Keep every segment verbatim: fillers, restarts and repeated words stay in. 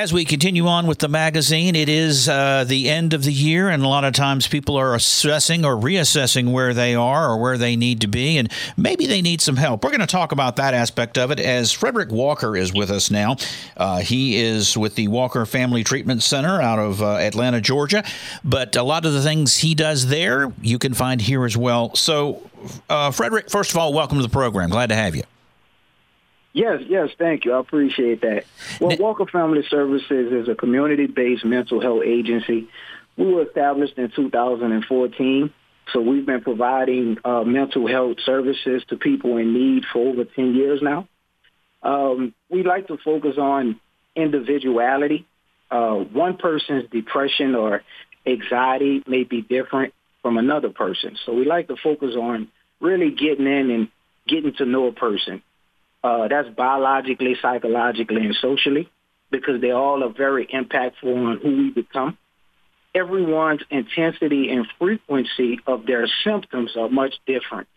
As we continue on with the magazine, it is uh, the end of the year, and a lot of times people are assessing or reassessing where they are or where they need to be, and maybe they need some help. We're going to talk about that aspect of it as Frederick Walker is with us now. Uh, he is with the Walker Family Treatment Center out of uh, Atlanta, Georgia, but a lot of the things he does there you can find here as well. So, uh, Frederick, first of all, welcome to the program. Glad to have you. Yes, yes, thank you. I appreciate that. Well, Walker Family Services is a community-based mental health agency. We were established in two thousand fourteen, so we've been providing uh, mental health services to people in need for over ten years now. Um, we like to focus on individuality. Uh, one person's depression or anxiety may be different from another person, so we like to focus on really getting in and getting to know a person. Uh, that's biologically, psychologically, and socially, because they all are very impactful on who we become. Everyone's intensity and frequency of their symptoms are much different.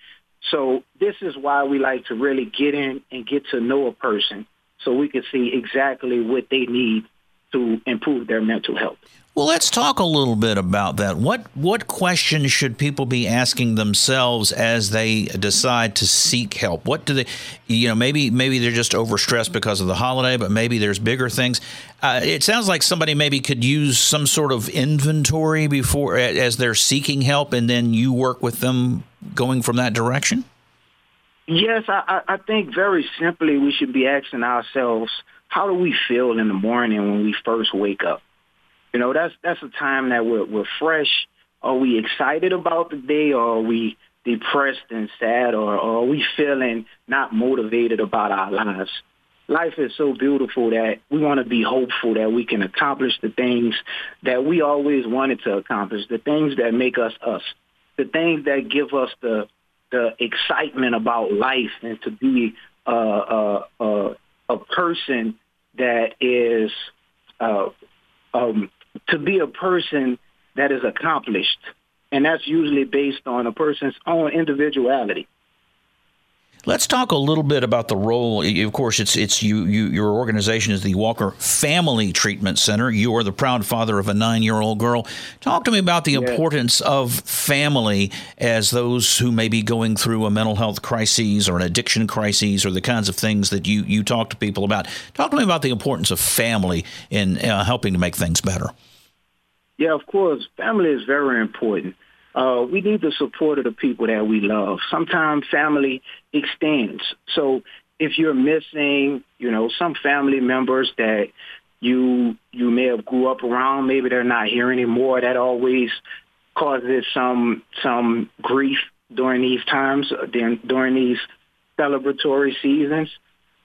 So this is why we like to really get in and get to know a person so we can see exactly what they need to improve their mental health. Well, let's talk a little bit about that. What what questions should people be asking themselves as they decide to seek help? What do they, you know, maybe maybe they're just overstressed because of the holiday, but maybe there's bigger things. Uh, it sounds like somebody maybe could use some sort of inventory before as they're seeking help, and then you work with them going from that direction? Yes, I, I think very simply we should be asking ourselves, how do we feel in the morning when we first wake up? You know, that's that's a time that we're, we're fresh. Are we excited about the day, or are we depressed and sad, or, or are we feeling not motivated about our lives? Life is so beautiful that we want to be hopeful that we can accomplish the things that we always wanted to accomplish, the things that make us us, the things that give us the the excitement about life and to be uh, uh, uh, a person that is uh, um. to be a person that is accomplished, and that's usually based on a person's own individuality. Let's talk a little bit about the role. Of course, it's it's you, you your organization is the Walker Family Treatment Center. You are the proud father of a nine-year-old girl. Talk to me about the yes. importance of family as those who may be going through a mental health crisis or an addiction crisis or the kinds of things that you, you talk to people about. Talk to me about the importance of family in uh, helping to make things better. Yeah, of course. Family is very important. Uh, we need the support of the people that we love. Sometimes family extends. So if you're missing, you know, some family members that you you may have grew up around, maybe they're not here anymore, that always causes some some grief during these times, during, during these celebratory seasons.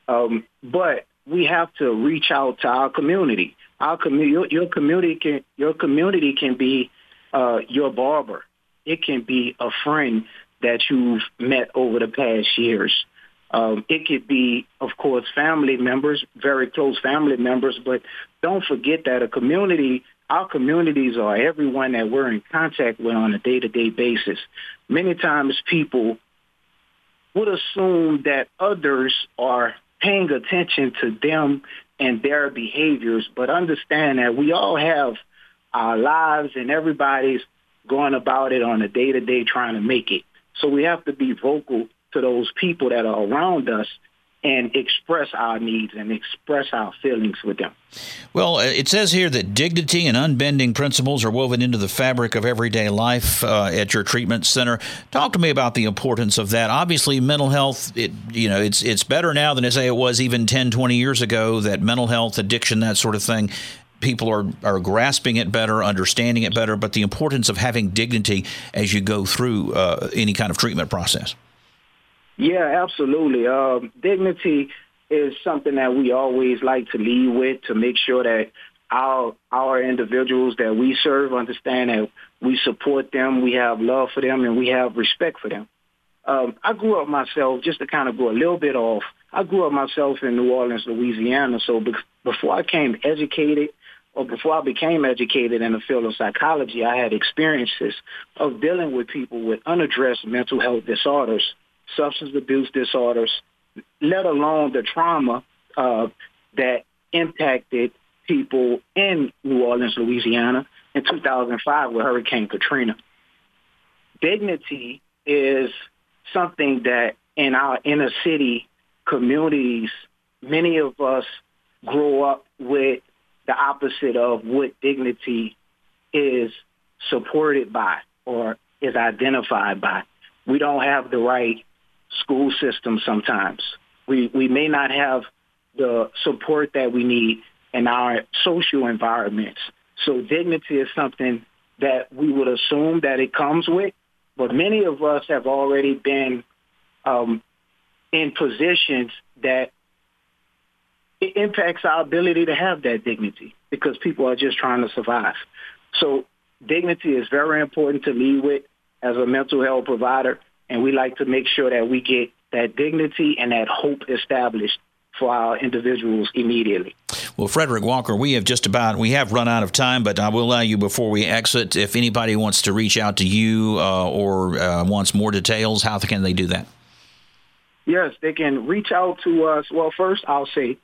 Um, but we have to reach out to our community. Our commu- your, your community can your community can be uh, your barber. It can be a friend that you've met over the past years. Um, it could be, of course, family members, very close family members. But don't forget that a community, our communities are everyone that we're in contact with on a day-to-day basis. Many times people would assume that others are paying attention to them and their behaviors, but understand that we all have our lives and everybody's going about it on a day-to-day trying to make it. So we have to be vocal to those people that are around us and express our needs and express our feelings with them. Well, it says here that dignity and unbending principles are woven into the fabric of everyday life uh, at your treatment center. Talk to me about the importance of that. Obviously, mental health, it, you know, it's it's better now than I say it was even ten, twenty years ago, that mental health, addiction, that sort of thing. People are, are grasping it better, understanding it better, but the importance of having dignity as you go through uh, any kind of treatment process. Yeah, absolutely. Um, dignity is something that we always like to lead with to make sure that our our individuals that we serve understand that we support them, we have love for them, and we have respect for them. Um, I grew up myself, just to kind of go a little bit off, I grew up myself in New Orleans, Louisiana, so be- before I came educated, Or before I became educated in the field of psychology, I had experiences of dealing with people with unaddressed mental health disorders, substance abuse disorders, let alone the trauma uh, that impacted people in New Orleans, Louisiana, in two thousand five with Hurricane Katrina. Dignity is something that in our inner city communities, many of us grow up with the opposite of what dignity is supported by or is identified by. We don't have the right school system sometimes. We we may not have the support that we need in our social environments. So dignity is something that we would assume that it comes with, but many of us have already been um, in positions that it impacts our ability to have that dignity because people are just trying to survive. So dignity is very important to lead with as a mental health provider, and we like to make sure that we get that dignity and that hope established for our individuals immediately. Well, Frederick Walker, we have just about, we have run out of time, but I will allow you before we exit, if anybody wants to reach out to you uh, or uh, wants more details, how can they do that? Yes, they can reach out to us. Well, first I'll say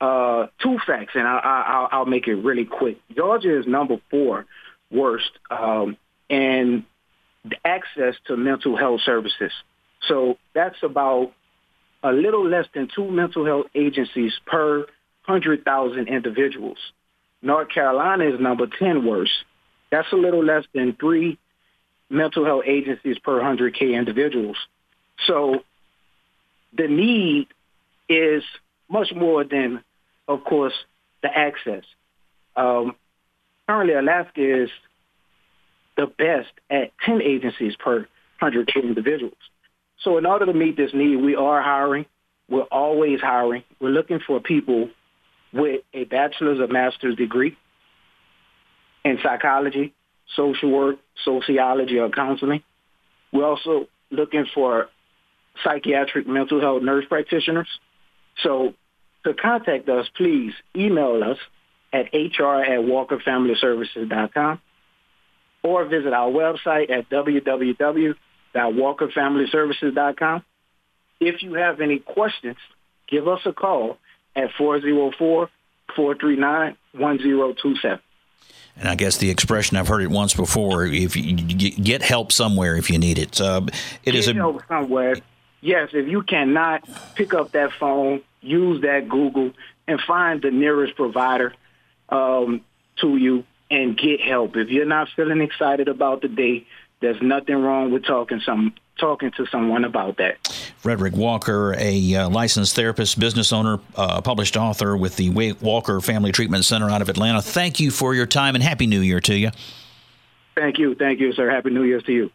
uh, two facts, and I, I, I'll make it really quick. Georgia is number four worst um, in access to mental health services. So that's about a little less than two mental health agencies per one hundred thousand individuals. North Carolina is number ten worst. That's a little less than three mental health agencies per one hundred thousand individuals. So the need is much more than, of course, the access. Um, currently, Alaska is the best at ten agencies per one hundred thousand individuals. So in order to meet this need, we are hiring. We're always hiring. We're looking for people with a bachelor's or master's degree in psychology, social work, sociology, or counseling. We're also looking for psychiatric mental health nurse practitioners. So to contact us, please email us at H R at walker family services dot com or visit our website at w w w dot walker family services dot com. If you have any questions, give us a call at four oh four, four three nine, one oh two seven. And I guess the expression, I've heard it once before, if you get help somewhere if you need it. Uh, it get is a, help somewhere. Yes, if you cannot, pick up that phone, use that Google, and find the nearest provider um, to you and get help. If you're not feeling excited about the day, there's nothing wrong with talking some talking to someone about that. Frederick Walker, a uh, licensed therapist, business owner, uh, published author with the Walker Family Treatment Center out of Atlanta. Thank you for your time and Happy New Year to you. Thank you. Thank you, sir. Happy New Year to you.